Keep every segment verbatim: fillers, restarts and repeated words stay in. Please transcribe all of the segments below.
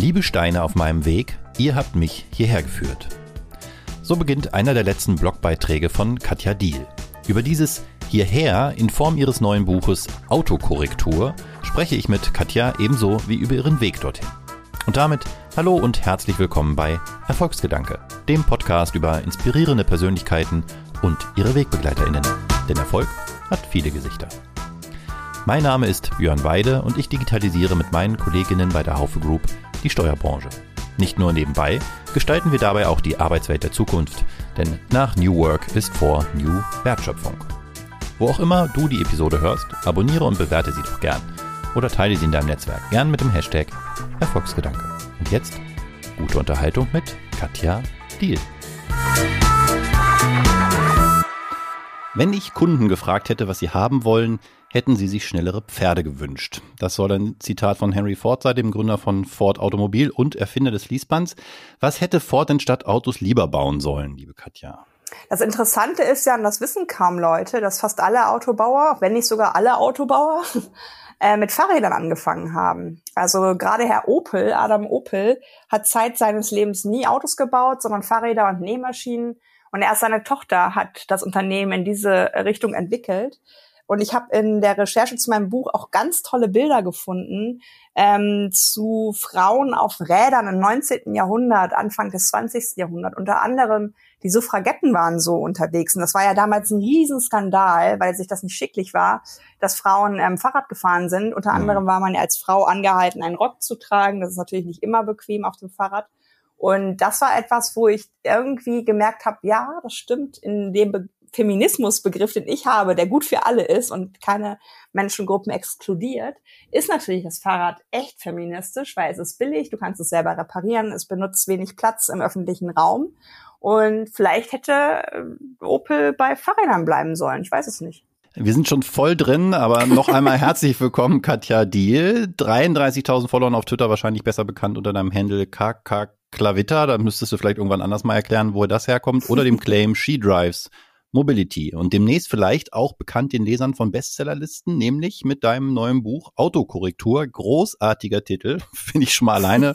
Liebe Steine auf meinem Weg, ihr habt mich hierher geführt. So beginnt einer der letzten Blogbeiträge von Katja Diehl. Über dieses Hierher in Form ihres neuen Buches Autokorrektur spreche ich mit Katja ebenso wie über ihren Weg dorthin. Und damit hallo und herzlich willkommen bei Erfolgsgedanke, dem Podcast über inspirierende Persönlichkeiten und ihre WegbegleiterInnen. Denn Erfolg hat viele Gesichter. Mein Name ist Björn Weide und ich digitalisiere mit meinen Kolleginnen bei der Haufe Group die Steuerbranche. Nicht nur nebenbei, gestalten wir dabei auch die Arbeitswelt der Zukunft, denn nach New Work ist vor New Wertschöpfung. Wo auch immer du die Episode hörst, abonniere und bewerte sie doch gern oder teile sie in deinem Netzwerk, gern mit dem Hashtag Erfolgsgedanke. Und jetzt gute Unterhaltung mit Katja Diehl. Wenn ich Kunden gefragt hätte, was sie haben wollen, hätten sie sich schnellere Pferde gewünscht. Das soll ein Zitat von Henry Ford sein, dem Gründer von Ford Automobil und Erfinder des Fließbands. Was hätte Ford denn statt Autos lieber bauen sollen, liebe Katja? Das Interessante ist ja, und das wissen kaum Leute, dass fast alle Autobauer, wenn nicht sogar alle Autobauer, äh, mit Fahrrädern angefangen haben. Also gerade Herr Opel, Adam Opel, hat Zeit seines Lebens nie Autos gebaut, sondern Fahrräder und Nähmaschinen. Und erst seine Tochter hat das Unternehmen in diese Richtung entwickelt. Und ich habe in der Recherche zu meinem Buch auch ganz tolle Bilder gefunden ähm, zu Frauen auf Rädern im neunzehnten Jahrhundert, Anfang des zwanzigsten Jahrhunderts. Unter anderem die Suffragetten waren so unterwegs. Und das war ja damals ein Riesenskandal, weil sich das nicht schicklich war, dass Frauen ähm, Fahrrad gefahren sind. Unter anderem war man ja als Frau angehalten, einen Rock zu tragen. Das ist natürlich nicht immer bequem auf dem Fahrrad. Und das war etwas, wo ich irgendwie gemerkt habe, ja, das stimmt, in dem Be- Feminismusbegriff, den ich habe, der gut für alle ist und keine Menschengruppen exkludiert, ist natürlich das Fahrrad echt feministisch, weil es ist billig, du kannst es selber reparieren, es benutzt wenig Platz im öffentlichen Raum. Und vielleicht hätte Opel bei Fahrrädern bleiben sollen, ich weiß es nicht. Wir sind schon voll drin, aber noch einmal herzlich willkommen, Katja Diehl. dreiunddreißigtausend Followern auf Twitter, wahrscheinlich besser bekannt unter deinem Handle K K Klavita. Da müsstest du vielleicht irgendwann anders mal erklären, wo das herkommt. Oder dem Claim She Drives Mobility. Und demnächst vielleicht auch bekannt den Lesern von Bestsellerlisten, nämlich mit deinem neuen Buch Autokorrektur. Großartiger Titel. Finde ich schon mal alleine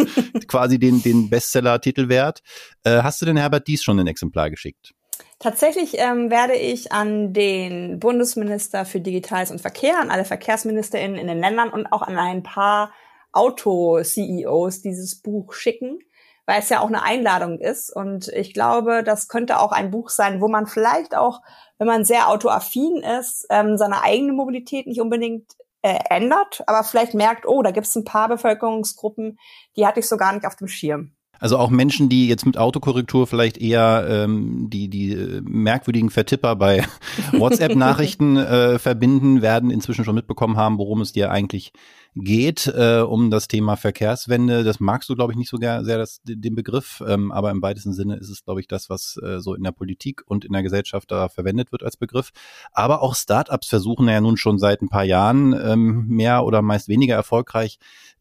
quasi den, den Bestseller-Titel wert. Äh, hast du denn Herbert Dies schon ein Exemplar geschickt? Tatsächlich ähm, werde ich an den Bundesminister für Digitales und Verkehr, an alle VerkehrsministerInnen in den Ländern und auch an ein paar Auto-C E Os dieses Buch schicken, weil es ja auch eine Einladung ist. Und ich glaube, das könnte auch ein Buch sein, wo man vielleicht auch, wenn man sehr autoaffin ist, ähm, seine eigene Mobilität nicht unbedingt äh, ändert, aber vielleicht merkt, oh, da gibt es ein paar Bevölkerungsgruppen, die hatte ich so gar nicht auf dem Schirm. Also auch Menschen, die jetzt mit Autokorrektur vielleicht eher ähm, die die merkwürdigen Vertipper bei WhatsApp-Nachrichten äh, verbinden, werden inzwischen schon mitbekommen haben, worum es dir eigentlich geht, äh, um das Thema Verkehrswende. Das magst du, glaube ich, nicht so sehr, das, den Begriff, ähm, aber im weitesten Sinne ist es, glaube ich, das, was äh, so in der Politik und in der Gesellschaft da verwendet wird als Begriff. Aber auch Startups versuchen ja nun schon seit ein paar Jahren ähm, mehr oder meist weniger erfolgreich,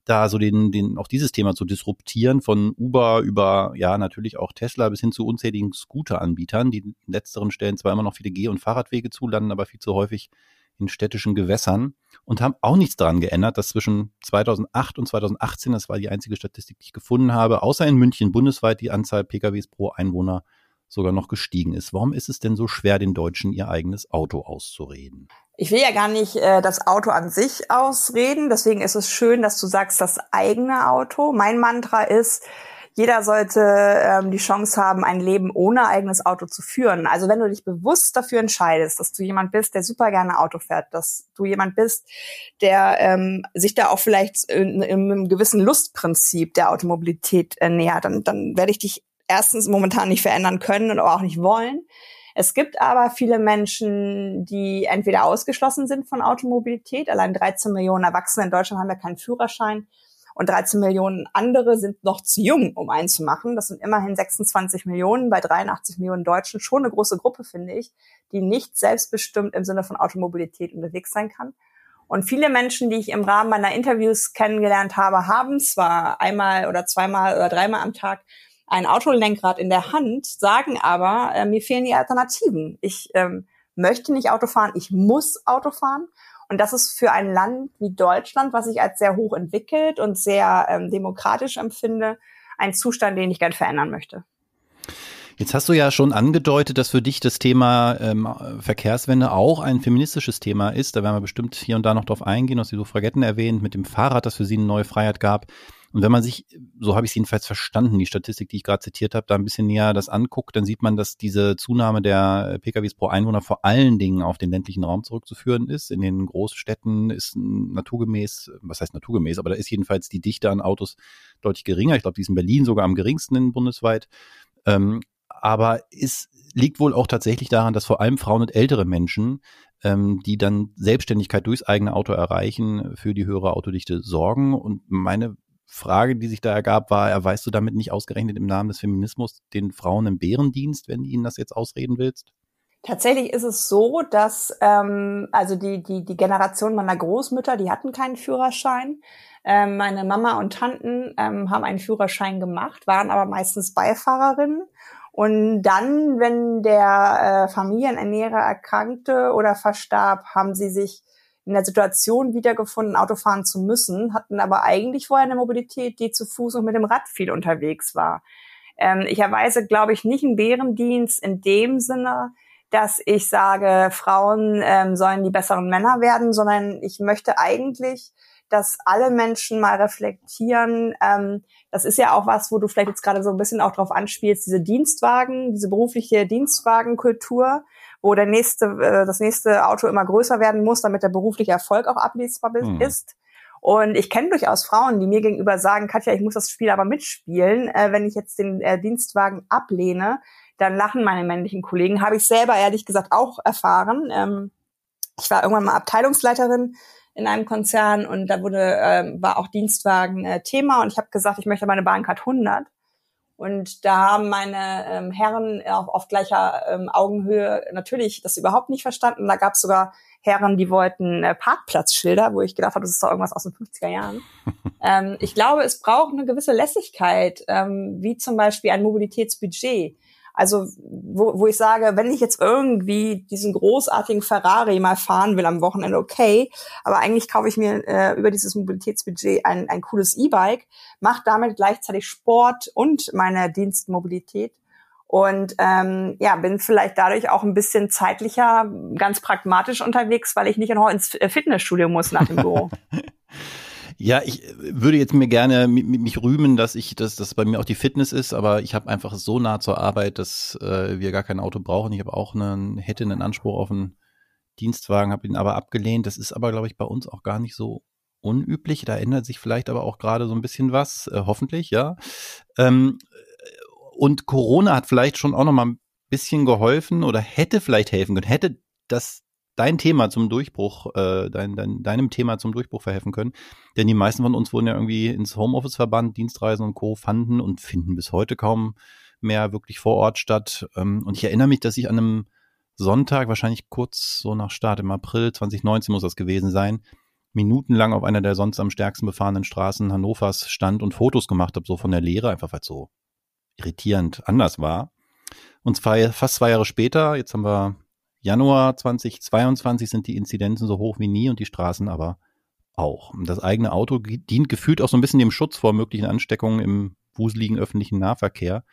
da so den, den, auch dieses Thema zu disruptieren, von Uber über, ja, natürlich auch Tesla bis hin zu unzähligen Scooter-Anbietern. Die letzteren stellen zwar immer noch viele Geh- und Fahrradwege zu, landen aber viel zu häufig in städtischen Gewässern und haben auch nichts daran geändert, dass zwischen zweitausendacht und zweitausendachtzehn, das war die einzige Statistik, die ich gefunden habe, außer in München bundesweit die Anzahl P K Ws pro Einwohner sogar noch gestiegen ist. Warum ist es denn so schwer, den Deutschen ihr eigenes Auto auszureden? Ich will ja gar nicht äh, das Auto an sich ausreden, deswegen ist es schön, dass du sagst, das eigene Auto. Mein Mantra ist, jeder sollte ähm, die Chance haben, ein Leben ohne eigenes Auto zu führen. Also wenn du dich bewusst dafür entscheidest, dass du jemand bist, der super gerne Auto fährt, dass du jemand bist, der ähm, sich da auch vielleicht in, in einem gewissen Lustprinzip der Automobilität äh, nähert, dann, dann werde ich dich erstens momentan nicht verändern können und auch nicht wollen. Es gibt aber viele Menschen, die entweder ausgeschlossen sind von Automobilität. Allein dreizehn Millionen Erwachsene in Deutschland haben ja keinen Führerschein. Und dreizehn Millionen andere sind noch zu jung, um einen zu machen. Das sind immerhin sechsundzwanzig Millionen bei dreiundachtzig Millionen Deutschen. Schon eine große Gruppe, finde ich, die nicht selbstbestimmt im Sinne von Automobilität unterwegs sein kann. Und viele Menschen, die ich im Rahmen meiner Interviews kennengelernt habe, haben zwar einmal oder zweimal oder dreimal am Tag ein Autolenkrad in der Hand, sagen aber, äh, mir fehlen die Alternativen. Ich ähm, möchte nicht Auto fahren, ich muss Auto fahren. Und das ist für ein Land wie Deutschland, was ich als sehr hoch entwickelt und sehr ähm, demokratisch empfinde, ein Zustand, den ich gerne verändern möchte. Jetzt hast du ja schon angedeutet, dass für dich das Thema ähm, Verkehrswende auch ein feministisches Thema ist. Da werden wir bestimmt hier und da noch drauf eingehen. Du hast die Suffragetten erwähnt, mit dem Fahrrad, das für sie eine neue Freiheit gab. Und wenn man sich, so habe ich es jedenfalls verstanden, die Statistik, die ich gerade zitiert habe, da ein bisschen näher das anguckt, dann sieht man, dass diese Zunahme der P K Ws pro Einwohner vor allen Dingen auf den ländlichen Raum zurückzuführen ist. In den Großstädten ist naturgemäß, was heißt naturgemäß, aber da ist jedenfalls die Dichte an Autos deutlich geringer. Ich glaube, die ist in Berlin sogar am geringsten bundesweit. Ähm, aber es liegt wohl auch tatsächlich daran, dass vor allem Frauen und ältere Menschen, die dann Selbstständigkeit durchs eigene Auto erreichen, für die höhere Autodichte sorgen. Und meine Frage, die sich da ergab, war, erweist du damit nicht ausgerechnet im Namen des Feminismus den Frauen einen Bärendienst, wenn du ihnen das jetzt ausreden willst? Tatsächlich ist es so, dass ähm, also die, die, die Generation meiner Großmütter, die hatten keinen Führerschein. Ähm, meine Mama und Tanten ähm, haben einen Führerschein gemacht, waren aber meistens Beifahrerinnen. Und dann, wenn der äh, Familienernährer erkrankte oder verstarb, haben sie sich in der Situation wiedergefunden, Auto fahren zu müssen, hatten aber eigentlich vorher eine Mobilität, die zu Fuß und mit dem Rad viel unterwegs war. Ähm, ich erweise, glaube ich, nicht einen Bärendienst in dem Sinne, dass ich sage, Frauen ähm, sollen die besseren Männer werden, sondern ich möchte eigentlich, dass alle Menschen mal reflektieren. Ähm, das ist ja auch was, wo du vielleicht jetzt gerade so ein bisschen auch drauf anspielst, diese Dienstwagen, diese berufliche Dienstwagenkultur, wo der nächste, das nächste Auto immer größer werden muss, damit der berufliche Erfolg auch ablesbar mhm. ist. Und ich kenne durchaus Frauen, die mir gegenüber sagen, Katja, ich muss das Spiel aber mitspielen. Äh, wenn ich jetzt den äh, Dienstwagen ablehne, dann lachen meine männlichen Kollegen. Habe ich selber ehrlich gesagt auch erfahren. Ähm, ich war irgendwann mal Abteilungsleiterin in einem Konzern und da wurde äh, war auch Dienstwagen äh, Thema. Und ich habe gesagt, ich möchte meine Bahncard hundert. Und da haben meine ähm, Herren auf, auf gleicher ähm, Augenhöhe natürlich das überhaupt nicht verstanden. Da gab es sogar Herren, die wollten äh, Parkplatzschilder, wo ich gedacht habe, das ist doch irgendwas aus den fünfziger Jahren. ähm, ich glaube, es braucht eine gewisse Lässigkeit, ähm, wie zum Beispiel ein Mobilitätsbudget. Also wo, wo ich sage, wenn ich jetzt irgendwie diesen großartigen Ferrari mal fahren will am Wochenende, okay, aber eigentlich kaufe ich mir äh, über dieses Mobilitätsbudget ein, ein cooles E-Bike, mache damit gleichzeitig Sport und meine Dienstmobilität und ähm, ja, bin vielleicht dadurch auch ein bisschen zeitlicher, ganz pragmatisch unterwegs, weil ich nicht ins Fitnessstudio muss nach dem Büro. Ja, ich würde jetzt mir gerne mich rühmen, dass ich, dass das bei mir auch die Fitness ist, aber ich habe einfach so nah zur Arbeit, dass äh, wir gar kein Auto brauchen. Ich habe auch einen, hätte einen Anspruch auf einen Dienstwagen, habe ihn aber abgelehnt. Das ist aber, glaube ich, bei uns auch gar nicht so unüblich. Da ändert sich vielleicht aber auch gerade so ein bisschen was, äh, hoffentlich, ja. Ähm, und Corona hat vielleicht schon auch noch mal ein bisschen geholfen oder hätte vielleicht helfen können, hätte das dein Thema zum Durchbruch, äh, dein, dein, deinem Thema zum Durchbruch verhelfen können. Denn die meisten von uns wurden ja irgendwie ins Homeoffice verbannt, Dienstreisen und Co. fanden und finden bis heute kaum mehr wirklich vor Ort statt. Und ich erinnere mich, dass ich an einem Sonntag, wahrscheinlich kurz so nach Start, im April zwanzig neunzehn muss das gewesen sein, minutenlang auf einer der sonst am stärksten befahrenen Straßen Hannovers stand und Fotos gemacht habe, so von der Leere, einfach weil es so irritierend anders war. Und zwei, fast zwei Jahre später, jetzt haben wir Januar zweitausendzweiundzwanzig, sind die Inzidenzen so hoch wie nie und die Straßen aber auch. Das eigene Auto dient gefühlt auch so ein bisschen dem Schutz vor möglichen Ansteckungen im wuseligen öffentlichen Nahverkehr.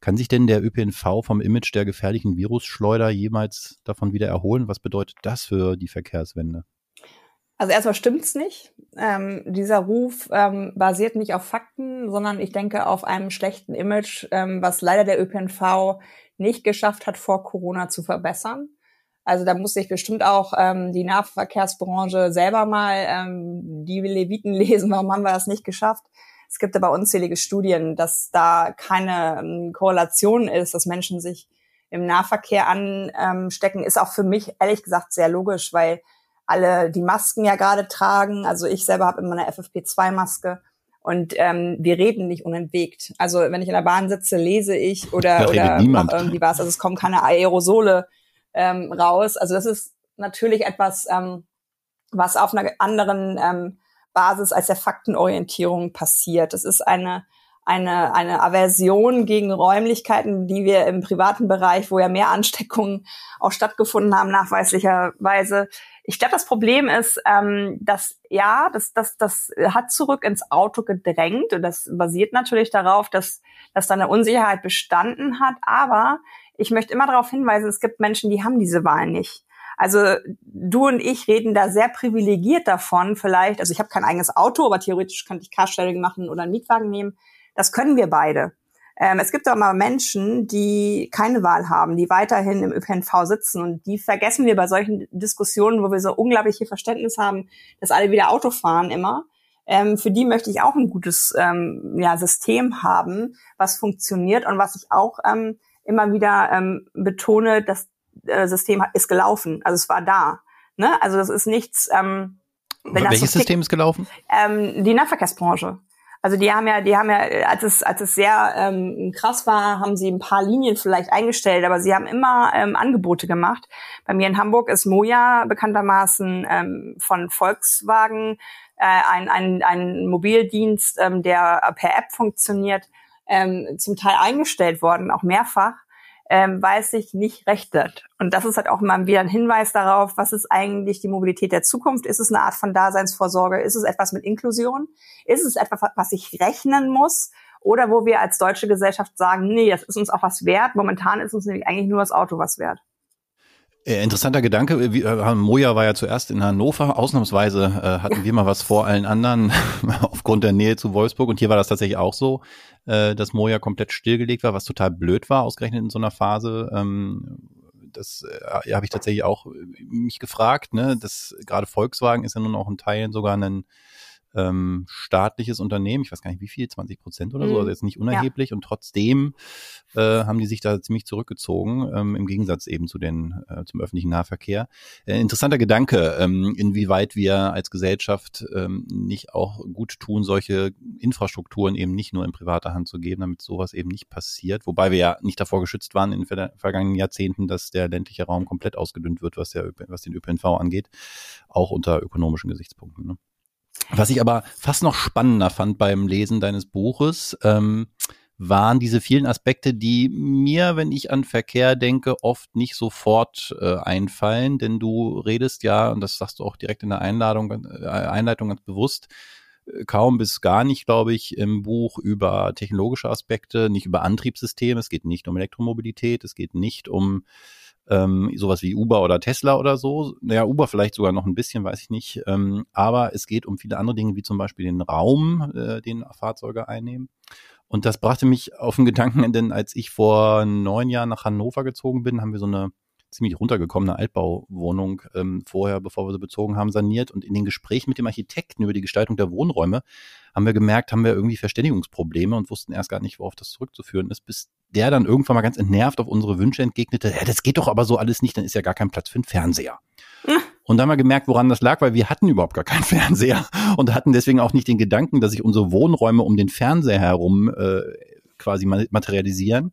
Kann sich denn der Ö P N V vom Image der gefährlichen Virusschleuder jemals davon wieder erholen? Was bedeutet das für die Verkehrswende? Also erstmal stimmt's nicht. Ähm, dieser Ruf ähm, basiert nicht auf Fakten, sondern ich denke auf einem schlechten Image, ähm, was leider der Ö P N V nicht geschafft hat, vor Corona zu verbessern. Also da muss sich bestimmt auch ähm, die Nahverkehrsbranche selber mal ähm, die Leviten lesen, warum haben wir das nicht geschafft. Es gibt aber unzählige Studien, dass da keine ähm, Korrelation ist, dass Menschen sich im Nahverkehr anstecken. Ist auch für mich ehrlich gesagt sehr logisch, weil alle die Masken ja gerade tragen. Also ich selber habe immer eine F F P zwei Maske. Und ähm, wir reden nicht unentwegt. Also wenn ich in der Bahn sitze, lese ich oder, oder mach irgendwie was. Also es kommen keine Aerosole Ähm, raus. Also das ist natürlich etwas, ähm, was auf einer anderen ähm, Basis als der Faktenorientierung passiert. Das ist eine eine eine Aversion gegen Räumlichkeiten, die wir im privaten Bereich, wo ja mehr Ansteckungen auch stattgefunden haben, nachweislicherweise, Ich glaube, das Problem ist, ähm, dass ja, das, das, das hat zurück ins Auto gedrängt und das basiert natürlich darauf, dass, dass da eine Unsicherheit bestanden hat. Aber ich möchte immer darauf hinweisen, es gibt Menschen, die haben diese Wahl nicht. Also du und ich reden da sehr privilegiert davon vielleicht. Also ich habe kein eigenes Auto, aber theoretisch könnte ich Carsharing machen oder einen Mietwagen nehmen. Das können wir beide. Ähm, es gibt aber Menschen, die keine Wahl haben, die weiterhin im Ö P N V sitzen. Und die vergessen wir bei solchen Diskussionen, wo wir so unglaublich viel Verständnis haben, dass alle wieder Auto fahren immer. Ähm, für die möchte ich auch ein gutes ähm, ja, System haben, was funktioniert und was ich auch ähm, immer wieder ähm, betone, dass System ist gelaufen, also es war da. Ne? Also das ist nichts. Ähm, wenn Welches das so System ist gelaufen? Ähm, die Nahverkehrsbranche. Also die haben ja, die haben ja, als es als es sehr ähm, krass war, haben sie ein paar Linien vielleicht eingestellt, aber sie haben immer ähm, Angebote gemacht. Bei mir in Hamburg ist Moia bekanntermaßen ähm, von Volkswagen äh, ein ein ein Mobildienst, ähm, der per App funktioniert, ähm, zum Teil eingestellt worden, auch mehrfach. Ähm, weil es sich nicht rechnet. Und das ist halt auch immer wieder ein Hinweis darauf, was ist eigentlich die Mobilität der Zukunft? Ist es eine Art von Daseinsvorsorge? Ist es etwas mit Inklusion? Ist es etwas, was ich rechnen muss? Oder wo wir als deutsche Gesellschaft sagen, nee, das ist uns auch was wert. Momentan ist uns nämlich eigentlich nur das Auto was wert. Interessanter Gedanke. Wir, Moia war ja zuerst in Hannover. Ausnahmsweise äh, hatten ja. wir mal was vor allen anderen aufgrund der Nähe zu Wolfsburg. Und hier war das tatsächlich auch so, äh, dass Moia komplett stillgelegt war, was total blöd war, ausgerechnet in so einer Phase. Ähm, das äh, habe ich tatsächlich auch mich gefragt. Ne? Das gerade Volkswagen ist ja nun auch in Teilen sogar ein ähm, staatliches Unternehmen. Ich weiß gar nicht, wie viel, zwanzig Prozent oder mhm. so. Also jetzt nicht unerheblich. Ja. Und trotzdem haben die sich da ziemlich zurückgezogen, ähm, im Gegensatz eben zu den äh, zum öffentlichen Nahverkehr. Äh, interessanter Gedanke, ähm, inwieweit wir als Gesellschaft ähm, nicht auch gut tun, solche Infrastrukturen eben nicht nur in privater Hand zu geben, damit sowas eben nicht passiert. Wobei wir ja nicht davor geschützt waren in den ver- vergangenen Jahrzehnten, dass der ländliche Raum komplett ausgedünnt wird, was, der, was den Ö P N V angeht, auch unter ökonomischen Gesichtspunkten. Ne? Was ich aber fast noch spannender fand beim Lesen deines Buches, ähm, waren diese vielen Aspekte, die mir, wenn ich an Verkehr denke, oft nicht sofort äh, einfallen, denn du redest ja, und das sagst du auch direkt in der Einladung, äh, Einleitung ganz bewusst, äh, kaum bis gar nicht, glaube ich, im Buch über technologische Aspekte, nicht über Antriebssysteme, es geht nicht um Elektromobilität, es geht nicht um ähm, sowas wie Uber oder Tesla oder so, naja, Uber vielleicht sogar noch ein bisschen, weiß ich nicht, ähm, aber es geht um viele andere Dinge, wie zum Beispiel den Raum, äh, den Fahrzeuge einnehmen. Und das brachte mich auf den Gedanken, denn als ich vor neun Jahren nach Hannover gezogen bin, haben wir so eine ziemlich runtergekommene Altbauwohnung ähm, vorher, bevor wir sie bezogen haben, saniert. Und in den Gesprächen mit dem Architekten über die Gestaltung der Wohnräume haben wir gemerkt, haben wir irgendwie Verständigungsprobleme und wussten erst gar nicht, worauf das zurückzuführen ist, bis der dann irgendwann mal ganz entnervt auf unsere Wünsche entgegnete, ja, das geht doch aber so alles nicht, dann ist ja gar kein Platz für einen Fernseher. Ja. Und dann haben wir gemerkt, woran das lag, weil wir hatten überhaupt gar keinen Fernseher und hatten deswegen auch nicht den Gedanken, dass sich unsere Wohnräume um den Fernseher herum äh, quasi materialisieren.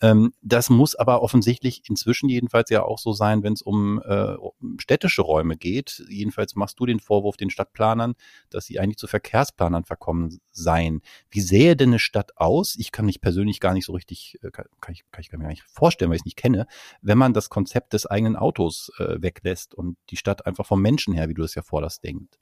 Ähm, das muss aber offensichtlich inzwischen jedenfalls ja auch so sein, wenn es um äh, städtische Räume geht. Jedenfalls machst du den Vorwurf den Stadtplanern, dass sie eigentlich zu Verkehrsplanern verkommen seien. Wie sähe denn eine Stadt aus? Ich kann mich persönlich gar nicht so richtig, äh, kann, kann, ich, kann ich mir gar nicht vorstellen, weil ich es nicht kenne, wenn man das Konzept des eigenen Autos äh, weglässt und die Stadt einfach vom Menschen her, wie du das ja forderst, denkt.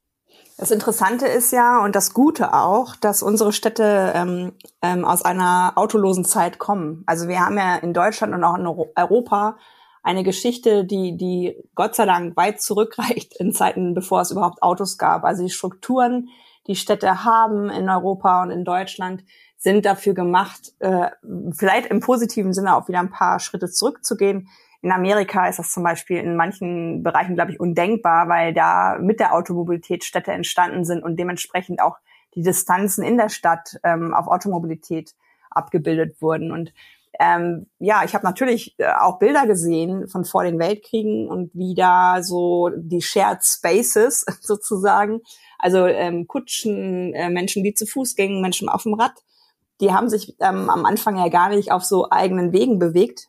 Das Interessante ist ja und das Gute auch, dass unsere Städte ähm, ähm, aus einer autolosen Zeit kommen. Also wir haben ja in Deutschland und auch in Europa eine Geschichte, die die Gott sei Dank weit zurückreicht in Zeiten, bevor es überhaupt Autos gab. Also die Strukturen, die Städte haben in Europa und in Deutschland, sind dafür gemacht, äh, vielleicht im positiven Sinne auch wieder ein paar Schritte zurückzugehen. In Amerika ist das zum Beispiel in manchen Bereichen, glaube ich, undenkbar, weil da mit der Automobilität Städte entstanden sind und dementsprechend auch die Distanzen in der Stadt ähm, auf Automobilität abgebildet wurden. Und ähm, ja, ich habe natürlich auch Bilder gesehen von vor den Weltkriegen und wie da so die Shared Spaces sozusagen, also ähm, Kutschen, äh, Menschen, die zu Fuß gingen, Menschen auf dem Rad, die haben sich ähm, am Anfang ja gar nicht auf so eigenen Wegen bewegt,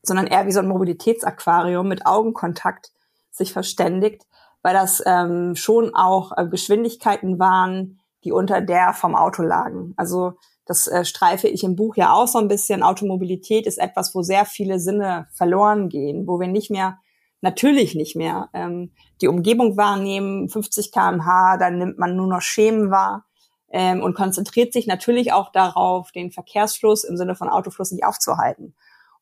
sondern eher wie so ein Mobilitätsaquarium mit Augenkontakt sich verständigt, weil das ähm, schon auch äh, Geschwindigkeiten waren, die unter der vom Auto lagen. Also das äh, streife ich im Buch ja auch so ein bisschen. Automobilität ist etwas, wo sehr viele Sinne verloren gehen, wo wir nicht mehr natürlich nicht mehr. Ähm, die Umgebung wahrnehmen, fünfzig Kilometer pro Stunde, dann nimmt man nur noch Schemen wahr ähm, und konzentriert sich natürlich auch darauf, den Verkehrsfluss im Sinne von Autofluss nicht aufzuhalten.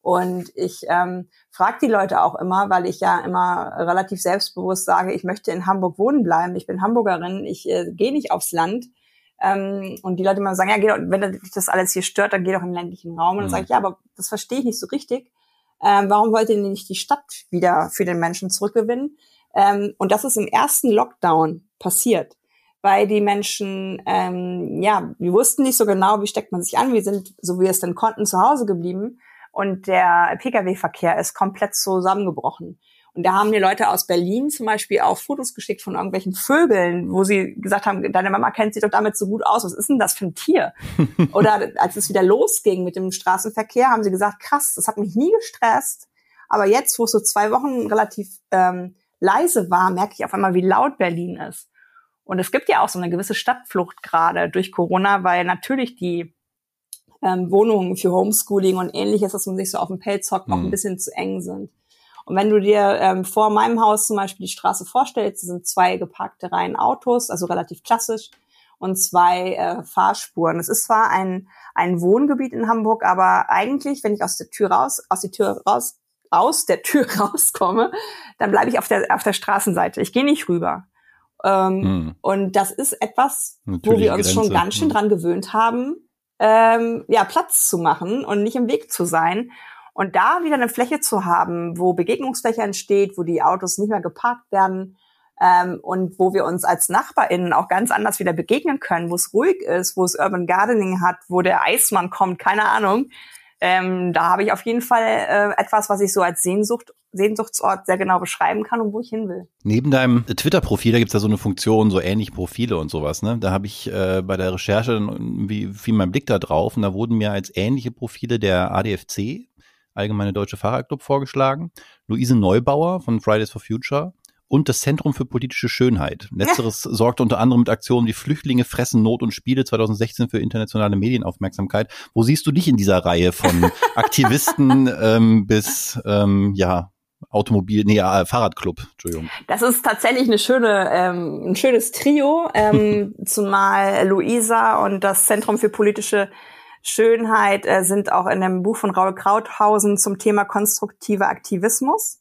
Und ich ähm, frage die Leute auch immer, weil ich ja immer relativ selbstbewusst sage, ich möchte in Hamburg wohnen bleiben, ich bin Hamburgerin, ich äh, gehe nicht aufs Land. Ähm, und die Leute immer sagen, ja, geh doch, wenn dich das alles hier stört, dann geh doch in den ländlichen Raum. Und dann sage ich, ja, aber das verstehe ich nicht so richtig. Ähm, warum wollt ihr nicht die Stadt wieder für den Menschen zurückgewinnen? Ähm, und das ist im ersten Lockdown passiert, weil die Menschen, ähm, ja, wir wussten nicht so genau, wie steckt man sich an. Wir sind, so wie wir es denn konnten, zu Hause geblieben. Und der Pkw-Verkehr ist komplett zusammengebrochen. Und da haben mir Leute aus Berlin zum Beispiel auch Fotos geschickt von irgendwelchen Vögeln, wo sie gesagt haben, deine Mama kennt sich doch damit so gut aus, was ist denn das für ein Tier? Oder als es wieder losging mit dem Straßenverkehr, haben sie gesagt, krass, das hat mich nie gestresst. Aber jetzt, wo es so zwei Wochen relativ ähm, leise war, merke ich auf einmal, wie laut Berlin ist. Und es gibt ja auch so eine gewisse Stadtflucht gerade durch Corona, weil natürlich die ähm, Wohnungen für Homeschooling und Ähnliches, dass man sich so auf den Pelz hockt, auch mhm. ein bisschen zu eng sind. Und wenn du dir ähm, vor meinem Haus zum Beispiel die Straße vorstellst, sind zwei geparkte Reihen Autos, also relativ klassisch, und zwei äh, Fahrspuren. Es ist zwar ein ein Wohngebiet in Hamburg, aber eigentlich, wenn ich aus der Tür raus, aus die Tür raus, aus der Tür rauskomme, dann bleibe ich auf der auf der Straßenseite. Ich gehe nicht rüber. Ähm, hm. Und das ist etwas, natürlich, wo wir uns Grenze. schon ganz schön hm. dran gewöhnt haben, ähm, ja Platz zu machen und nicht im Weg zu sein. Und da wieder eine Fläche zu haben, wo Begegnungsfläche entsteht, wo die Autos nicht mehr geparkt werden ähm, und wo wir uns als NachbarInnen auch ganz anders wieder begegnen können, wo es ruhig ist, wo es Urban Gardening hat, wo der Eismann kommt, keine Ahnung. Ähm, da habe ich auf jeden Fall äh, etwas, was ich so als Sehnsucht, Sehnsuchtsort sehr genau beschreiben kann und wo ich hin will. Neben deinem Twitter-Profil, da gibt es ja so eine Funktion, so ähnlich Profile und sowas, ne? Da habe ich äh, bei der Recherche dann wie fiel mein Blick da drauf und da wurden mir als ähnliche Profile der A D F C, Allgemeine Deutsche Fahrradclub, vorgeschlagen, Luise Neubauer von Fridays for Future und das Zentrum für politische Schönheit. Letzteres ja. sorgte unter anderem mit Aktionen wie Flüchtlinge fressen Not und Spiele zwanzig sechzehn für internationale Medienaufmerksamkeit. Wo siehst du dich in dieser Reihe von Aktivisten ähm, bis ähm, ja Automobil, nee, äh, Fahrradclub, Entschuldigung. Das ist tatsächlich eine schöne, ähm, ein schönes Trio, ähm, zumal Luisa und das Zentrum für politische Schönheit äh, sind auch in dem Buch von Raul Krauthausen zum Thema konstruktiver Aktivismus.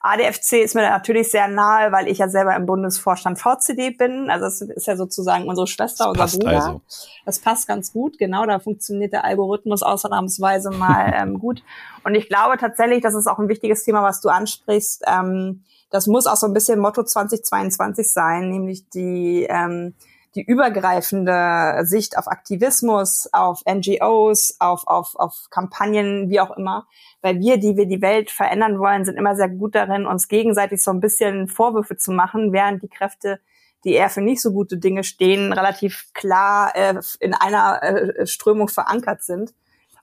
A D F C ist mir natürlich sehr nahe, weil ich ja selber im Bundesvorstand V C D bin. Also das ist ja sozusagen unsere Schwester, unser Bruder. Also. Das passt ganz gut, genau. Da funktioniert der Algorithmus ausnahmsweise mal ähm, gut. Und ich glaube tatsächlich, das ist auch ein wichtiges Thema, was du ansprichst. Ähm, das muss auch so ein bisschen Motto zwanzig zweiundzwanzig sein, nämlich die... Ähm, die übergreifende Sicht auf Aktivismus, auf N G Os, auf, auf, auf Kampagnen, wie auch immer. Weil wir, die wir die Welt verändern wollen, sind immer sehr gut darin, uns gegenseitig so ein bisschen Vorwürfe zu machen, während die Kräfte, die eher für nicht so gute Dinge stehen, relativ klar äh, in einer äh, Strömung verankert sind.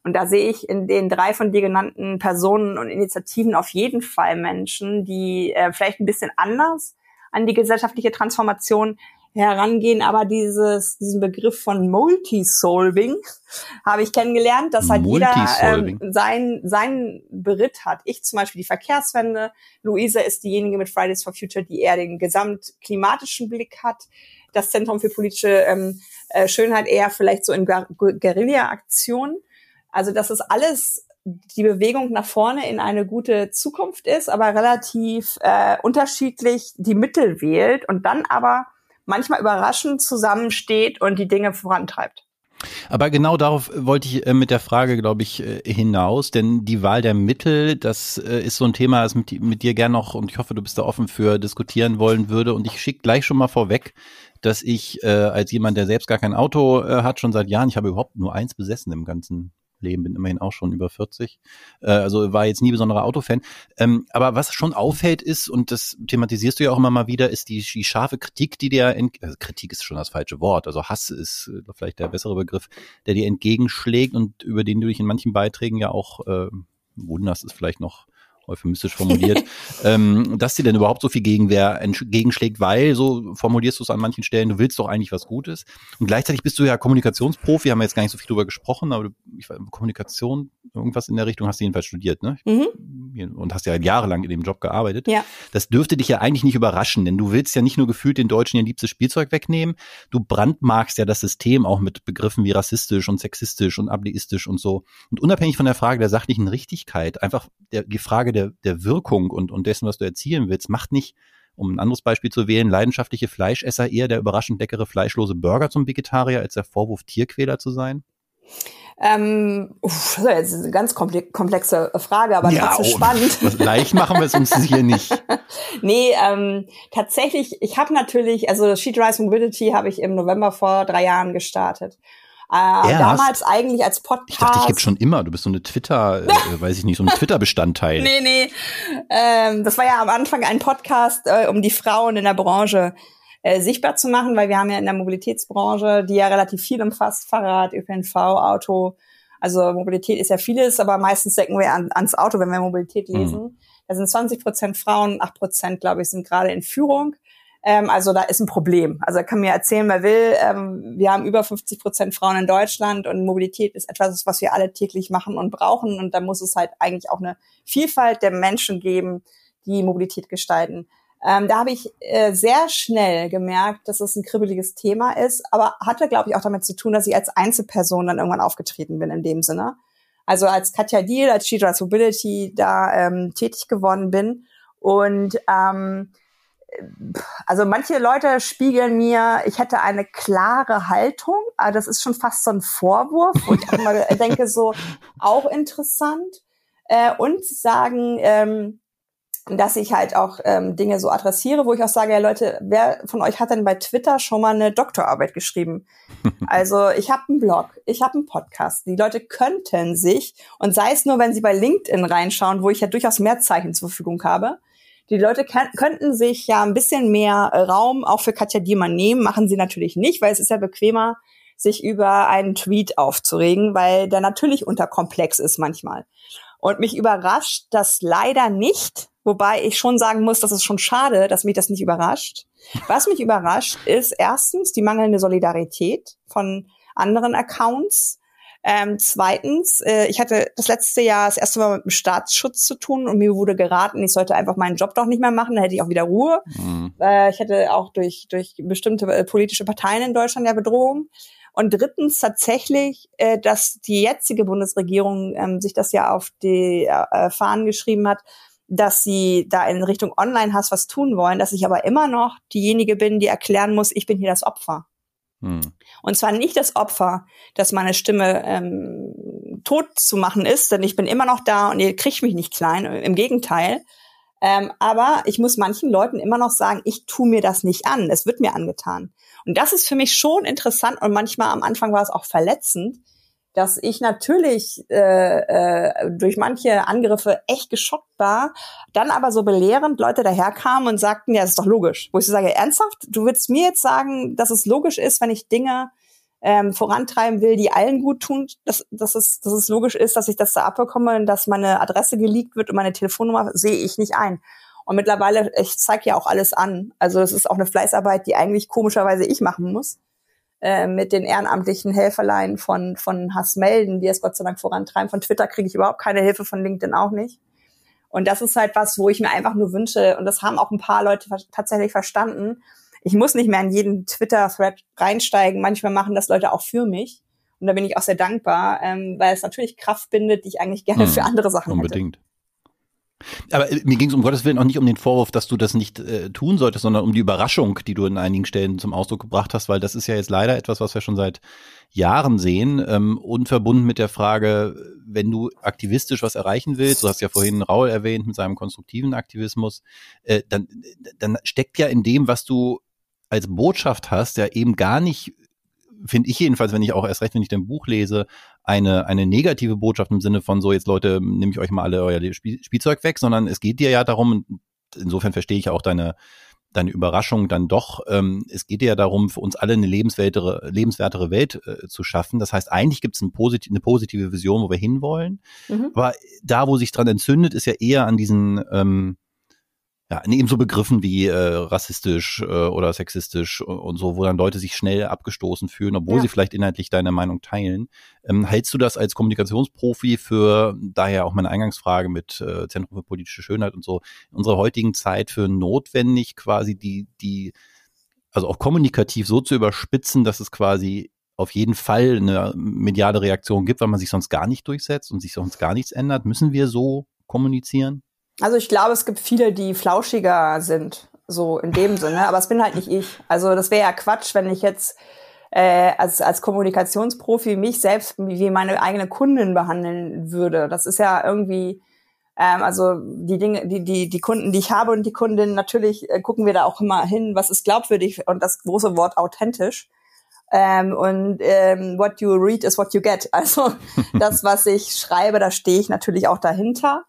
Und da sehe ich in den drei von dir genannten Personen und Initiativen auf jeden Fall Menschen, die äh, vielleicht ein bisschen anders an die gesellschaftliche Transformation herangehen, aber dieses diesen Begriff von Multisolving habe ich kennengelernt, dass halt jeder ähm, sein sein Beritt hat. Ich zum Beispiel die Verkehrswende, Luisa ist diejenige mit Fridays for Future, die eher den gesamtklimatischen Blick hat, das Zentrum für politische ähm, äh, Schönheit eher vielleicht so in Guer- Guerilla-Aktionen. Also das ist alles die Bewegung nach vorne in eine gute Zukunft ist, aber relativ äh, unterschiedlich die Mittel wählt und dann aber manchmal überraschend zusammensteht und die Dinge vorantreibt. Aber genau darauf wollte ich mit der Frage, glaube ich, hinaus, denn die Wahl der Mittel, das ist so ein Thema, das mit, mit dir gerne noch, und ich hoffe, du bist da offen für, diskutieren wollen würde. Und ich schicke gleich schon mal vorweg, dass ich äh, als jemand, der selbst gar kein Auto äh, hat, schon seit Jahren, ich habe überhaupt nur eins besessen im ganzen Leben, bin immerhin auch schon über vierzig, also war jetzt nie besonderer Autofan. Aber was schon auffällt ist, und das thematisierst du ja auch immer mal wieder, ist die, die scharfe Kritik, die dir, ent- also Kritik ist schon das falsche Wort, also Hass ist vielleicht der bessere Begriff, der dir entgegenschlägt und über den du dich in manchen Beiträgen ja auch äh, wunderst, ist vielleicht noch euphemistisch formuliert, ähm, dass dir denn überhaupt so viel Gegenwehr entgegenschlägt, weil, so formulierst du es an manchen Stellen, du willst doch eigentlich was Gutes. Und gleichzeitig bist du ja Kommunikationsprofi, haben wir jetzt gar nicht so viel drüber gesprochen, aber du, ich weiß, Kommunikation, irgendwas in der Richtung hast du jedenfalls studiert, ne? Mhm. und hast ja jahrelang in dem Job gearbeitet. Ja. Das dürfte dich ja eigentlich nicht überraschen, denn du willst ja nicht nur gefühlt den Deutschen ihr liebstes Spielzeug wegnehmen, du brandmarkst ja das System auch mit Begriffen wie rassistisch und sexistisch und ableistisch und so. Und unabhängig von der Frage der sachlichen Richtigkeit, einfach der, die Frage der, der Wirkung und, und dessen, was du erzielen willst, macht nicht, um ein anderes Beispiel zu wählen, leidenschaftliche Fleischesser eher der überraschend leckere fleischlose Burger zum Vegetarier als der Vorwurf, Tierquäler zu sein? Ähm, uff, das ist eine ganz komplexe Frage, aber ja, trotzdem spannend. Leicht machen wir es uns hier nicht. Nee, ähm, tatsächlich, ich habe natürlich, also She Drives Mobility habe ich im November vor drei Jahren gestartet. Äh, damals eigentlich als Podcast. Ich dachte, ich gibt's schon immer. Du bist so eine Twitter, äh, weiß ich nicht, so ein Twitter-Bestandteil. Nee, nee. Ähm, das war ja am Anfang ein Podcast, äh, um die Frauen in der Branche äh, sichtbar zu machen, weil wir haben ja in der Mobilitätsbranche, die ja relativ viel umfasst, Fahrrad, Ö P N V, Auto. Also Mobilität ist ja vieles, aber meistens denken wir an, ans Auto, wenn wir Mobilität lesen. Mhm. Da sind zwanzig Prozent Frauen, acht Prozent, glaube ich, sind gerade in Führung. Ähm, also da ist ein Problem. Also da kann mir erzählen, wer will. Ähm, wir haben über fünfzig Prozent Frauen in Deutschland und Mobilität ist etwas, was wir alle täglich machen und brauchen. Und da muss es halt eigentlich auch eine Vielfalt der Menschen geben, die Mobilität gestalten. Ähm, da habe ich äh, sehr schnell gemerkt, dass es ein kribbeliges Thema ist, aber hatte, glaube ich, auch damit zu tun, dass ich als Einzelperson dann irgendwann aufgetreten bin in dem Sinne. Also als Katja Diehl, als She Drives Mobility da ähm, tätig geworden bin und ähm, also manche Leute spiegeln mir, ich hätte eine klare Haltung, aber das ist schon fast so ein Vorwurf, wo ich auch mal denke, so auch interessant. Äh, und sagen, ähm, dass ich halt auch ähm, Dinge so adressiere, wo ich auch sage, ja Leute, wer von euch hat denn bei Twitter schon mal eine Doktorarbeit geschrieben? Also ich habe einen Blog, ich habe einen Podcast. Die Leute könnten sich, und sei es nur, wenn sie bei LinkedIn reinschauen, wo ich ja durchaus mehr Zeichen zur Verfügung habe, die Leute k- könnten sich ja ein bisschen mehr Raum auch für Katja Diemann nehmen, machen sie natürlich nicht, weil es ist ja bequemer, sich über einen Tweet aufzuregen, weil der natürlich unterkomplex ist manchmal. Und mich überrascht das leider nicht, wobei ich schon sagen muss, das ist schon schade, dass mich das nicht überrascht. Was mich überrascht, ist erstens die mangelnde Solidarität von anderen Accounts. Ähm, zweitens, äh, ich hatte das letzte Jahr das erste Mal mit dem Staatsschutz zu tun und mir wurde geraten, ich sollte einfach meinen Job doch nicht mehr machen, da hätte ich auch wieder Ruhe. Mhm. Äh, ich hatte auch durch durch bestimmte äh, politische Parteien in Deutschland ja Bedrohung. Und drittens tatsächlich, äh, dass die jetzige Bundesregierung ähm, sich das ja auf die äh, Fahnen geschrieben hat, dass sie da in Richtung Online-Hass was tun wollen, dass ich aber immer noch diejenige bin, die erklären muss, ich bin hier das Opfer. Und zwar nicht das Opfer, dass meine Stimme ähm, tot zu machen ist, denn ich bin immer noch da und ihr kriegt mich nicht klein, im Gegenteil. Ähm, aber ich muss manchen Leuten immer noch sagen, ich tue mir das nicht an, es wird mir angetan. Und das ist für mich schon interessant und manchmal am Anfang war es auch verletzend, dass ich natürlich äh, äh, durch manche Angriffe echt geschockt war, dann aber so belehrend Leute daherkamen und sagten, ja, das ist doch logisch. Wo ich so sage, ernsthaft? Du willst mir jetzt sagen, dass es logisch ist, wenn ich Dinge ähm, vorantreiben will, die allen gut tun, dass, dass, es, dass es logisch ist, dass ich das da abbekomme und dass meine Adresse geleakt wird und meine Telefonnummer sehe ich nicht ein. Und mittlerweile, ich zeige ja auch alles an. Also das ist auch eine Fleißarbeit, die eigentlich komischerweise ich machen muss. Mit den ehrenamtlichen Helferlein von von Hassmelden, die es Gott sei Dank vorantreiben. Von Twitter kriege ich überhaupt keine Hilfe, von LinkedIn auch nicht. Und das ist halt was, wo ich mir einfach nur wünsche, und das haben auch ein paar Leute tatsächlich verstanden, ich muss nicht mehr in jeden Twitter-Thread reinsteigen. Manchmal machen das Leute auch für mich. Und da bin ich auch sehr dankbar, weil es natürlich Kraft bindet, die ich eigentlich gerne hm, für andere Sachen unbedingt. Hätte. Aber mir ging es um Gottes Willen auch nicht um den Vorwurf, dass du das nicht äh, tun solltest, sondern um die Überraschung, die du in einigen Stellen zum Ausdruck gebracht hast, weil das ist ja jetzt leider etwas, was wir schon seit Jahren sehen, ähm, unverbunden mit der Frage, wenn du aktivistisch was erreichen willst, du hast ja vorhin Raul erwähnt mit seinem konstruktiven Aktivismus, äh, dann, dann steckt ja in dem, was du als Botschaft hast, ja eben gar nicht, finde ich jedenfalls, wenn ich auch erst recht, wenn ich dein Buch lese, eine eine negative Botschaft im Sinne von so, jetzt Leute, nehme ich euch mal alle euer Spiel, Spielzeug weg, sondern es geht dir ja darum, insofern verstehe ich auch deine deine Überraschung dann doch, ähm, es geht dir ja darum, für uns alle eine lebenswertere, lebenswertere Welt äh, zu schaffen. Das heißt, eigentlich gibt es ein posit- eine positive Vision, wo wir hinwollen, mhm. aber da, wo sich dran entzündet, ist ja eher an diesen ähm, ja, eben so Begriffen wie äh, rassistisch äh, oder sexistisch und, und so, wo dann Leute sich schnell abgestoßen fühlen, obwohl ja. sie vielleicht inhaltlich deine Meinung teilen. Ähm, hältst du das als Kommunikationsprofi für, daher auch meine Eingangsfrage mit äh, Zentrum für politische Schönheit und so, in unserer heutigen Zeit für notwendig, quasi die, die, also auch kommunikativ so zu überspitzen, dass es quasi auf jeden Fall eine mediale Reaktion gibt, weil man sich sonst gar nicht durchsetzt und sich sonst gar nichts ändert? Müssen wir so kommunizieren? Also ich glaube, es gibt viele, die flauschiger sind, so in dem Sinne, aber es bin halt nicht ich. Also das wäre ja Quatsch, wenn ich jetzt äh, als als Kommunikationsprofi mich selbst wie meine eigene Kundin behandeln würde. Das ist ja irgendwie, ähm, also die Dinge, die die die Kunden, die ich habe und die Kundinnen, natürlich äh, gucken wir da auch immer hin, was ist glaubwürdig und das große Wort authentisch. Ähm, und ähm, what you read is what you get. Also das, was ich schreibe, da stehe ich natürlich auch dahinter.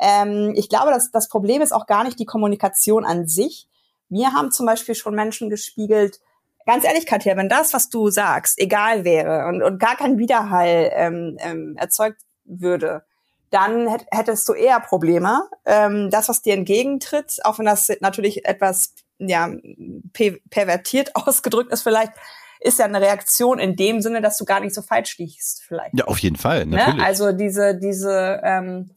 Ähm, ich glaube, dass das Problem ist auch gar nicht die Kommunikation an sich. Mir haben zum Beispiel schon Menschen gespiegelt, ganz ehrlich, Katja, wenn das, was du sagst, egal wäre und, und gar kein Widerhall ähm, ähm, erzeugt würde, dann hätt, hättest du eher Probleme. Ähm, das, was dir entgegentritt, auch wenn das natürlich etwas ja pe- pervertiert ausgedrückt ist vielleicht, ist ja eine Reaktion in dem Sinne, dass du gar nicht so falsch liegst vielleicht. Ja, auf jeden Fall, natürlich. Ne? Also diese, diese... Ähm,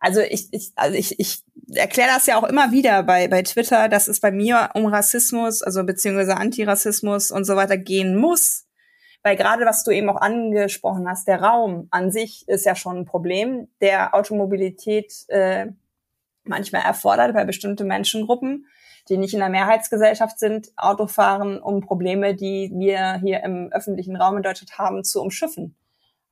Also ich, ich, also ich, ich erkläre das ja auch immer wieder bei, bei Twitter, dass es bei mir um Rassismus, also beziehungsweise Antirassismus und so weiter gehen muss. Weil gerade, was du eben auch angesprochen hast, der Raum an sich ist ja schon ein Problem, der Automobilität äh, manchmal erfordert, bei bestimmten Menschengruppen, die nicht in der Mehrheitsgesellschaft sind, Autofahren, um Probleme, die wir hier im öffentlichen Raum in Deutschland haben, zu umschiffen.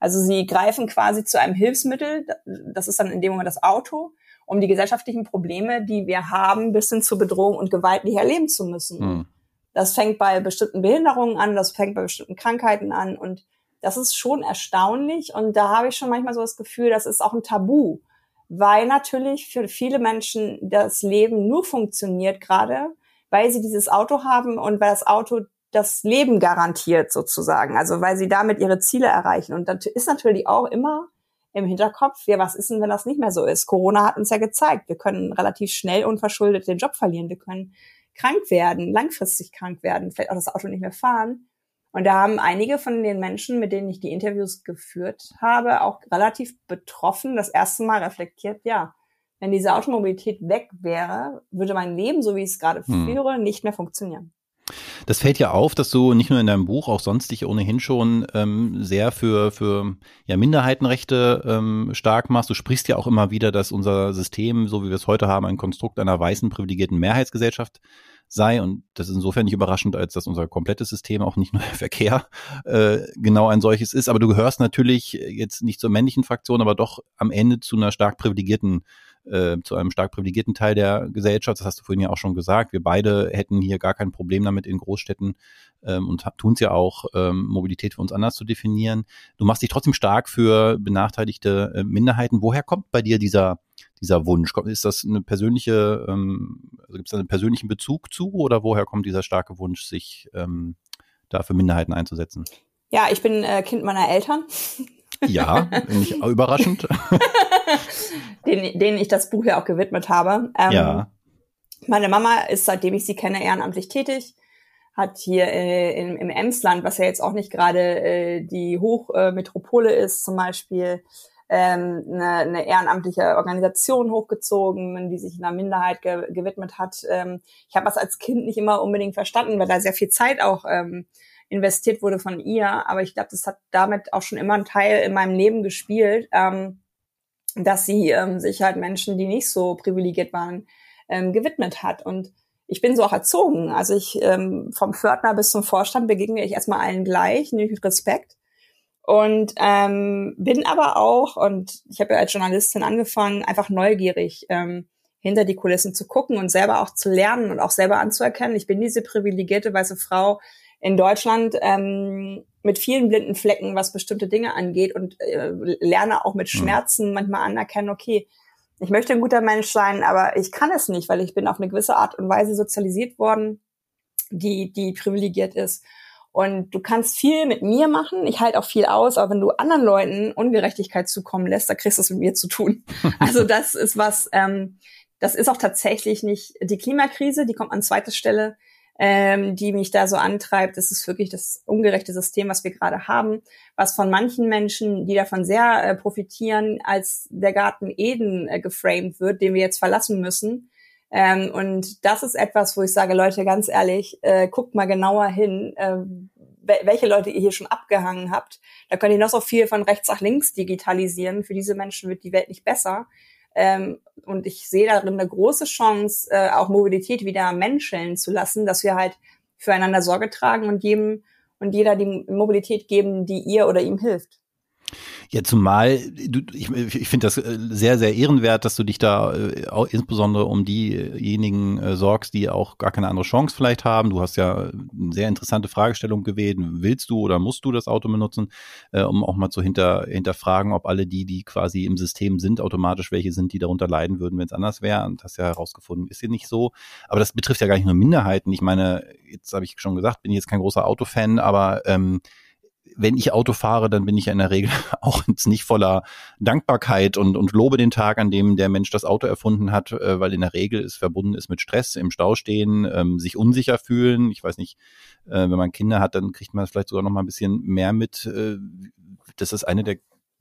Also sie greifen quasi zu einem Hilfsmittel, das ist dann in dem Moment das Auto, um die gesellschaftlichen Probleme, die wir haben, bis hin zur Bedrohung und Gewalt nicht erleben zu müssen. Mhm. Das fängt bei bestimmten Behinderungen an, das fängt bei bestimmten Krankheiten an und das ist schon erstaunlich und da habe ich schon manchmal so das Gefühl, das ist auch ein Tabu, weil natürlich für viele Menschen das Leben nur funktioniert gerade, weil sie dieses Auto haben und weil das Auto das Leben garantiert sozusagen, also weil sie damit ihre Ziele erreichen. Und das ist natürlich auch immer im Hinterkopf, ja, was ist denn, wenn das nicht mehr so ist? Corona hat uns ja gezeigt, wir können relativ schnell unverschuldet den Job verlieren, wir können krank werden, langfristig krank werden, vielleicht auch das Auto nicht mehr fahren. Und da haben einige von den Menschen, mit denen ich die Interviews geführt habe, auch relativ betroffen das erste Mal reflektiert, ja, wenn diese Automobilität weg wäre, würde mein Leben, so wie ich es gerade hm. führe, nicht mehr funktionieren. Das fällt ja auf, dass du nicht nur in deinem Buch, auch sonst dich ohnehin schon ähm, sehr für, für ja, Minderheitenrechte ähm, stark machst. Du sprichst ja auch immer wieder, dass unser System, so wie wir es heute haben, ein Konstrukt einer weißen, privilegierten Mehrheitsgesellschaft sei. Und das ist insofern nicht überraschend, als dass unser komplettes System, auch nicht nur der Verkehr, äh, genau ein solches ist. Aber du gehörst natürlich jetzt nicht zur männlichen Fraktion, aber doch am Ende zu einer stark privilegierten Äh, zu einem stark privilegierten Teil der Gesellschaft. Das hast du vorhin ja auch schon gesagt. Wir beide hätten hier gar kein Problem damit, in Großstädten ähm, und ha- tun es ja auch, ähm, Mobilität für uns anders zu definieren. Du machst dich trotzdem stark für benachteiligte äh, Minderheiten. Woher kommt bei dir dieser dieser Wunsch? Ist das eine persönliche, ähm, also gibt es da einen persönlichen Bezug zu oder woher kommt dieser starke Wunsch, sich ähm, da für Minderheiten einzusetzen? Ja, ich bin äh, Kind meiner Eltern. Ja, nicht überraschend. Den, denen ich das Buch ja auch gewidmet habe. Ähm, ja. Meine Mama ist, seitdem ich sie kenne, ehrenamtlich tätig, hat hier äh, in, im Emsland, was ja jetzt auch nicht gerade äh, die Hochmetropole äh, ist, zum Beispiel ähm, eine, eine ehrenamtliche Organisation hochgezogen, die sich einer Minderheit ge- gewidmet hat. Ähm, ich habe das als Kind nicht immer unbedingt verstanden, weil da sehr viel Zeit auch ähm, investiert wurde von ihr. Aber ich glaube, das hat damit auch schon immer einen Teil in meinem Leben gespielt, ähm, dass sie ähm, sich halt Menschen, die nicht so privilegiert waren, ähm, gewidmet hat. Und ich bin so auch erzogen. Also ich ähm, vom Pförtner bis zum Vorstand begegne ich erstmal allen gleich, nehme ich mit Respekt. Und ähm, bin aber auch, und ich habe ja als Journalistin angefangen, einfach neugierig ähm, hinter die Kulissen zu gucken und selber auch zu lernen und auch selber anzuerkennen. Ich bin diese privilegierte weiße Frau in Deutschland, ähm, mit vielen blinden Flecken, was bestimmte Dinge angeht und äh, lerne auch mit Schmerzen manchmal anerkennen, okay, ich möchte ein guter Mensch sein, aber ich kann es nicht, weil ich bin auf eine gewisse Art und Weise sozialisiert worden, die die privilegiert ist. Und du kannst viel mit mir machen, ich halte auch viel aus, aber wenn du anderen Leuten Ungerechtigkeit zukommen lässt, dann kriegst du es mit mir zu tun. Also das ist was, ähm, Das ist auch tatsächlich nicht die Klimakrise, die kommt an zweiter Stelle, ähm, die mich da so antreibt. Das ist wirklich das ungerechte System, was wir gerade haben, was von manchen Menschen, die davon sehr äh, profitieren, als der Garten Eden äh, geframed wird, den wir jetzt verlassen müssen. Ähm, und das ist etwas, wo ich sage, Leute, ganz ehrlich, äh, guckt mal genauer hin, äh, welche Leute ihr hier schon abgehangen habt. Da könnt ihr noch so viel von rechts nach links digitalisieren. Für diese Menschen wird die Welt nicht besser. Ähm, und ich sehe darin eine große Chance, äh, auch Mobilität wieder menscheln zu lassen, dass wir halt füreinander Sorge tragen und jedem und jeder die Mobilität geben, die ihr oder ihm hilft. Ja, zumal, du, ich, ich finde das sehr, sehr ehrenwert, dass du dich da äh, auch, insbesondere um diejenigen äh, sorgst, die auch gar keine andere Chance vielleicht haben. Du hast ja eine sehr interessante Fragestellung gewählt. Willst du oder musst du das Auto benutzen, äh, um auch mal zu hinter, hinterfragen, ob alle die, die quasi im System sind, automatisch welche sind, die darunter leiden würden, wenn es anders wäre. Und das ja herausgefunden, ist ja nicht so. Aber das betrifft ja gar nicht nur Minderheiten. Ich meine, jetzt habe ich schon gesagt, bin ich jetzt kein großer Autofan, aber ähm, wenn ich Auto fahre, dann bin ich ja in der Regel auch jetzt nicht voller Dankbarkeit und, und lobe den Tag, an dem der Mensch das Auto erfunden hat, weil in der Regel es verbunden ist mit Stress, im Stau stehen, ähm, sich unsicher fühlen. Ich weiß nicht, äh, wenn man Kinder hat, dann kriegt man vielleicht sogar noch mal ein bisschen mehr mit. Äh, das ist eine der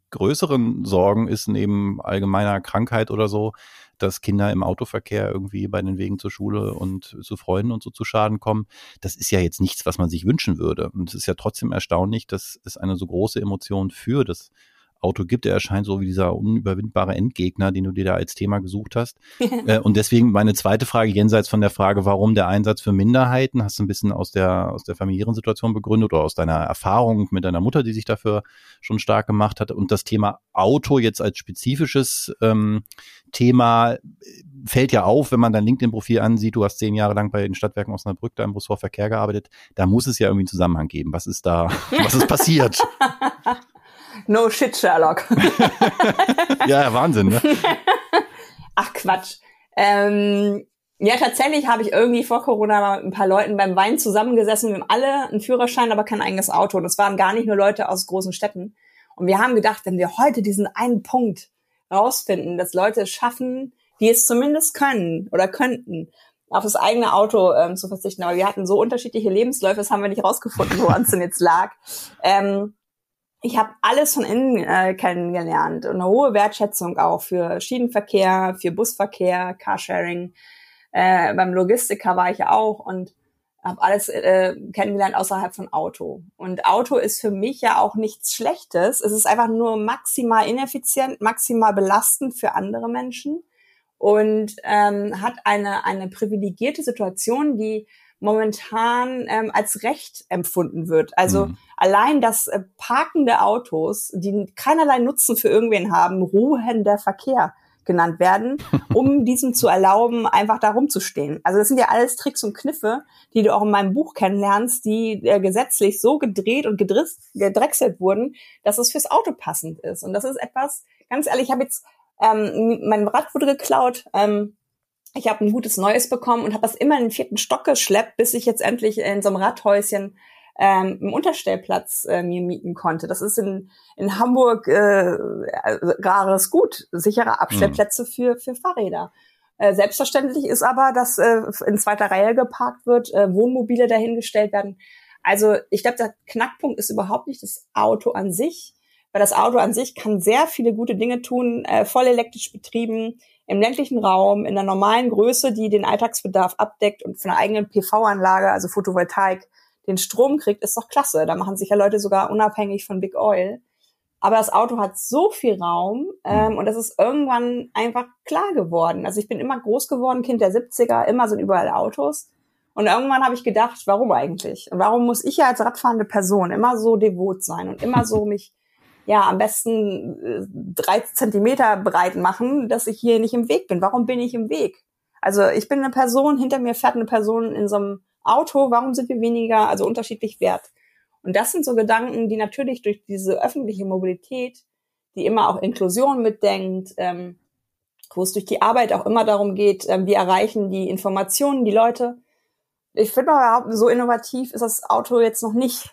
größeren Sorgen, ist neben allgemeiner Krankheit oder so, dass Kinder im Autoverkehr irgendwie bei den Wegen zur Schule und zu Freunden und so zu Schaden kommen. Das ist ja jetzt nichts, was man sich wünschen würde. Und es ist ja trotzdem erstaunlich, dass es eine so große Emotion für das Auto gibt. Er erscheint so wie dieser unüberwindbare Endgegner, den du dir da als Thema gesucht hast. äh, und deswegen meine zweite Frage, jenseits von der Frage, warum der Einsatz für Minderheiten, hast du ein bisschen aus der aus der familiären Situation begründet oder aus deiner Erfahrung mit deiner Mutter, die sich dafür schon stark gemacht hat. Und das Thema Auto jetzt als spezifisches ähm, Thema fällt ja auf, wenn man dein LinkedIn-Profil ansieht. Du hast zehn Jahre lang bei den Stadtwerken Osnabrück da im Busverkehr gearbeitet. Da muss es ja irgendwie einen Zusammenhang geben. Was ist da, was ist passiert? No shit, Sherlock. Ja, Wahnsinn, ne? Ach, Quatsch. Ähm, ja, tatsächlich habe ich irgendwie vor Corona mal mit ein paar Leuten beim Wein zusammengesessen. Wir haben alle einen Führerschein, aber kein eigenes Auto. Und es waren gar nicht nur Leute aus großen Städten. Und wir haben gedacht, wenn wir heute diesen einen Punkt rausfinden, dass Leute es schaffen, die es zumindest können oder könnten, auf das eigene Auto ähm, zu verzichten. Aber wir hatten so unterschiedliche Lebensläufe, das haben wir nicht rausgefunden, woran es denn jetzt lag. Ähm, Ich habe alles von innen äh, kennengelernt und eine hohe Wertschätzung auch für Schienenverkehr, für Busverkehr, Carsharing. Äh, beim Logistiker war ich auch und habe alles äh, kennengelernt außerhalb von Auto. Und Auto ist für mich ja auch nichts Schlechtes. Es ist einfach nur maximal ineffizient, maximal belastend für andere Menschen und ähm, hat eine eine privilegierte Situation, die momentan ähm, als Recht empfunden wird. Also mhm. allein das äh, Parken der Autos, die keinerlei Nutzen für irgendwen haben, ruhender Verkehr genannt werden, um diesem zu erlauben, einfach da rumzustehen. Also das sind ja alles Tricks und Kniffe, die du auch in meinem Buch kennenlernst, die äh, gesetzlich so gedreht und gedriss, gedrechselt wurden, dass es fürs Auto passend ist. Und das ist etwas, ganz ehrlich, ich habe jetzt, ähm, mein Rad wurde geklaut, ähm, ich habe ein gutes Neues bekommen und habe das immer in den vierten Stock geschleppt, bis ich jetzt endlich in so einem Radhäuschen ähm, einen Unterstellplatz äh, mir mieten konnte. Das ist in in Hamburg äh, rares Gut, sichere Abstellplätze mhm. für für Fahrräder. Äh, selbstverständlich ist aber, dass äh, in zweiter Reihe geparkt wird, äh, Wohnmobile dahingestellt werden. Also ich glaube, der Knackpunkt ist überhaupt nicht das Auto an sich, weil das Auto an sich kann sehr viele gute Dinge tun, äh, voll elektrisch betrieben, im ländlichen Raum, in der normalen Größe, die den Alltagsbedarf abdeckt und von einer eigenen P V-Anlage, also Photovoltaik, den Strom kriegt, ist doch klasse. Da machen sich ja Leute sogar unabhängig von Big Oil. Aber das Auto hat so viel Raum ähm, und das ist irgendwann einfach klar geworden. Also ich bin immer groß geworden, Kind der siebziger, immer sind überall Autos. Und irgendwann habe ich gedacht, warum eigentlich? Und warum muss ich ja als radfahrende Person immer so devot sein und immer so mich ja, am besten drei Zentimeter breit machen, dass ich hier nicht im Weg bin. Warum bin ich im Weg? Also ich bin eine Person, hinter mir fährt eine Person in so einem Auto. Warum sind wir weniger, also unterschiedlich wert? Und das sind so Gedanken, die natürlich durch diese öffentliche Mobilität, die immer auch Inklusion mitdenkt, ähm, wo es durch die Arbeit auch immer darum geht, ähm, wir erreichen die Informationen, die Leute. Ich finde mal überhaupt, so innovativ ist das Auto jetzt noch nicht,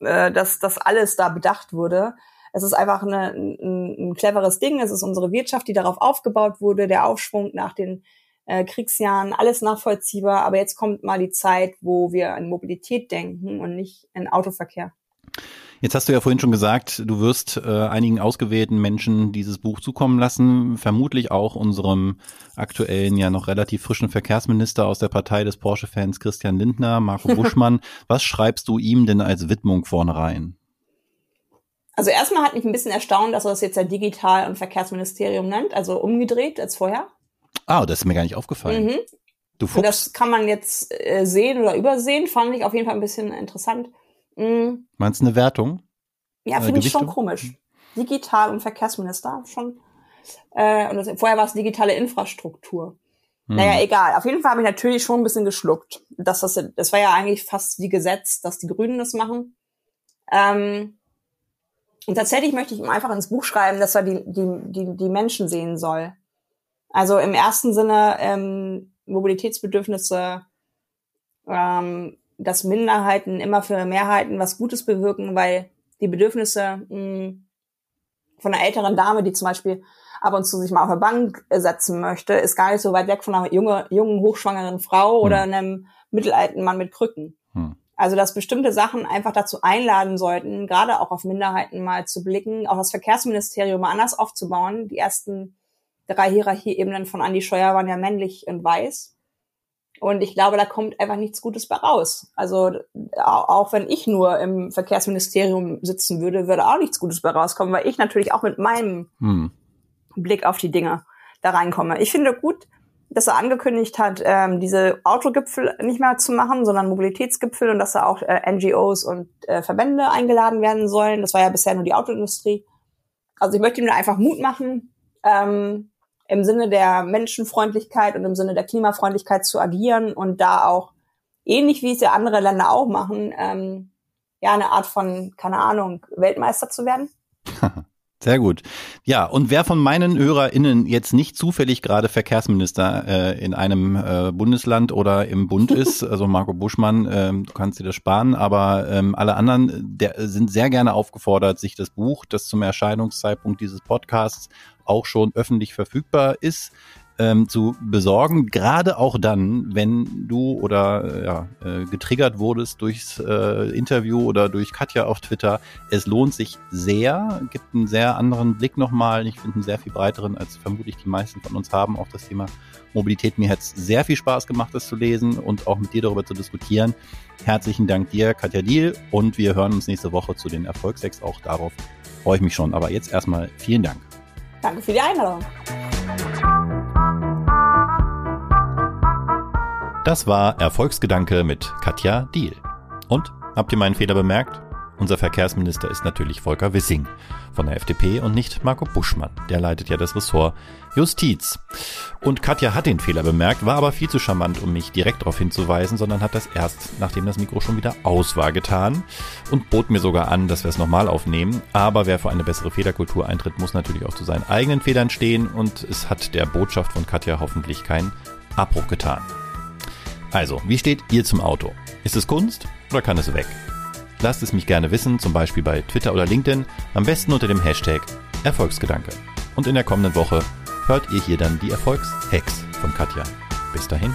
äh, dass das alles da bedacht wurde. Es ist einfach eine, ein, ein cleveres Ding. Es ist unsere Wirtschaft, die darauf aufgebaut wurde. Der Aufschwung nach den äh, Kriegsjahren, alles nachvollziehbar. Aber jetzt kommt mal die Zeit, wo wir an Mobilität denken und nicht an Autoverkehr. Jetzt hast du ja vorhin schon gesagt, du wirst äh, einigen ausgewählten Menschen dieses Buch zukommen lassen, vermutlich auch unserem aktuellen, ja noch relativ frischen Verkehrsminister aus der Partei des Porsche-Fans Christian Lindner, Marco Buschmann. Was schreibst du ihm denn als Widmung vorne rein? Also erstmal hat mich ein bisschen erstaunt, dass er das jetzt ja Digital- und Verkehrsministerium nennt, also umgedreht als vorher. Ah, das ist mir gar nicht aufgefallen. Mhm. Du Fuchs. Und das kann man jetzt äh, sehen oder übersehen, fand ich auf jeden Fall ein bisschen interessant. Mhm. Meinst du eine Wertung? Ja, finde ich schon komisch. Digital- und Verkehrsminister, schon. Äh, und das, vorher war es digitale Infrastruktur. Mhm. Naja, egal. Auf jeden Fall habe ich natürlich schon ein bisschen geschluckt. Dass das, das war ja eigentlich fast wie Gesetz, dass die Grünen das machen. Ähm, und tatsächlich möchte ich ihm einfach ins Buch schreiben, dass er die, die, die, die Menschen sehen soll. Also im ersten Sinne ähm, Mobilitätsbedürfnisse, ähm, dass Minderheiten immer für Mehrheiten was Gutes bewirken, weil die Bedürfnisse mh, von einer älteren Dame, die zum Beispiel ab und zu sich mal auf eine Bank setzen möchte, ist gar nicht so weit weg von einer junge, jungen, hochschwangeren Frau hm. oder einem mittelalten Mann mit Krücken. Hm. Also dass bestimmte Sachen einfach dazu einladen sollten, gerade auch auf Minderheiten mal zu blicken, auch das Verkehrsministerium mal anders aufzubauen. Die ersten drei Hierarchieebenen von Andi Scheuer waren ja männlich und weiß. Und ich glaube, da kommt einfach nichts Gutes bei raus. Also auch wenn ich nur im Verkehrsministerium sitzen würde, würde auch nichts Gutes bei rauskommen, weil ich natürlich auch mit meinem hm. Blick auf die Dinge da reinkomme. Ich finde gut, dass er angekündigt hat, ähm, diese Autogipfel nicht mehr zu machen, sondern Mobilitätsgipfel und dass da auch äh, N G Os und äh, Verbände eingeladen werden sollen. Das war ja bisher nur die Autoindustrie. Also ich möchte ihm da einfach Mut machen, ähm, im Sinne der Menschenfreundlichkeit und im Sinne der Klimafreundlichkeit zu agieren und da auch, ähnlich wie es ja andere Länder auch machen, ähm, ja, eine Art von, keine Ahnung, Weltmeister zu werden. Sehr gut. Ja, und wer von meinen HörerInnen jetzt nicht zufällig gerade Verkehrsminister äh, in einem äh, Bundesland oder im Bund ist, also Marco Buschmann, ähm, du kannst dir das sparen, aber ähm, alle anderen der, sind sehr gerne aufgefordert, sich das Buch, das zum Erscheinungszeitpunkt dieses Podcasts auch schon öffentlich verfügbar ist, ähm, zu besorgen. Gerade auch dann, wenn du oder ja, äh, getriggert wurdest durchs äh, Interview oder durch Katja auf Twitter. Es lohnt sich sehr, gibt einen sehr anderen Blick nochmal. Ich finde einen sehr viel breiteren, als vermutlich die meisten von uns haben, auf das Thema Mobilität. Mir hat es sehr viel Spaß gemacht, das zu lesen und auch mit dir darüber zu diskutieren. Herzlichen Dank dir, Katja Diehl, und wir hören uns nächste Woche zu den Erfolgsecks. Auch darauf freue ich mich schon. Aber jetzt erstmal vielen Dank. Danke für die Einladung. Das war Erfolgsgedanke mit Katja Diehl. Und, habt ihr meinen Fehler bemerkt? Unser Verkehrsminister ist natürlich Volker Wissing von der F D P und nicht Marco Buschmann. Der leitet ja das Ressort Justiz. Und Katja hat den Fehler bemerkt, war aber viel zu charmant, um mich direkt darauf hinzuweisen, sondern hat das erst, nachdem das Mikro schon wieder aus war, getan und bot mir sogar an, dass wir es nochmal aufnehmen. Aber wer für eine bessere Fehlerkultur eintritt, muss natürlich auch zu seinen eigenen Fehlern stehen und es hat der Botschaft von Katja hoffentlich keinen Abbruch getan. Also, wie steht ihr zum Auto? Ist es Kunst oder kann es weg? Lasst es mich gerne wissen, zum Beispiel bei Twitter oder LinkedIn, am besten unter dem Hashtag Erfolgsgedanke. Und in der kommenden Woche hört ihr hier dann die Erfolgshacks von Katja. Bis dahin.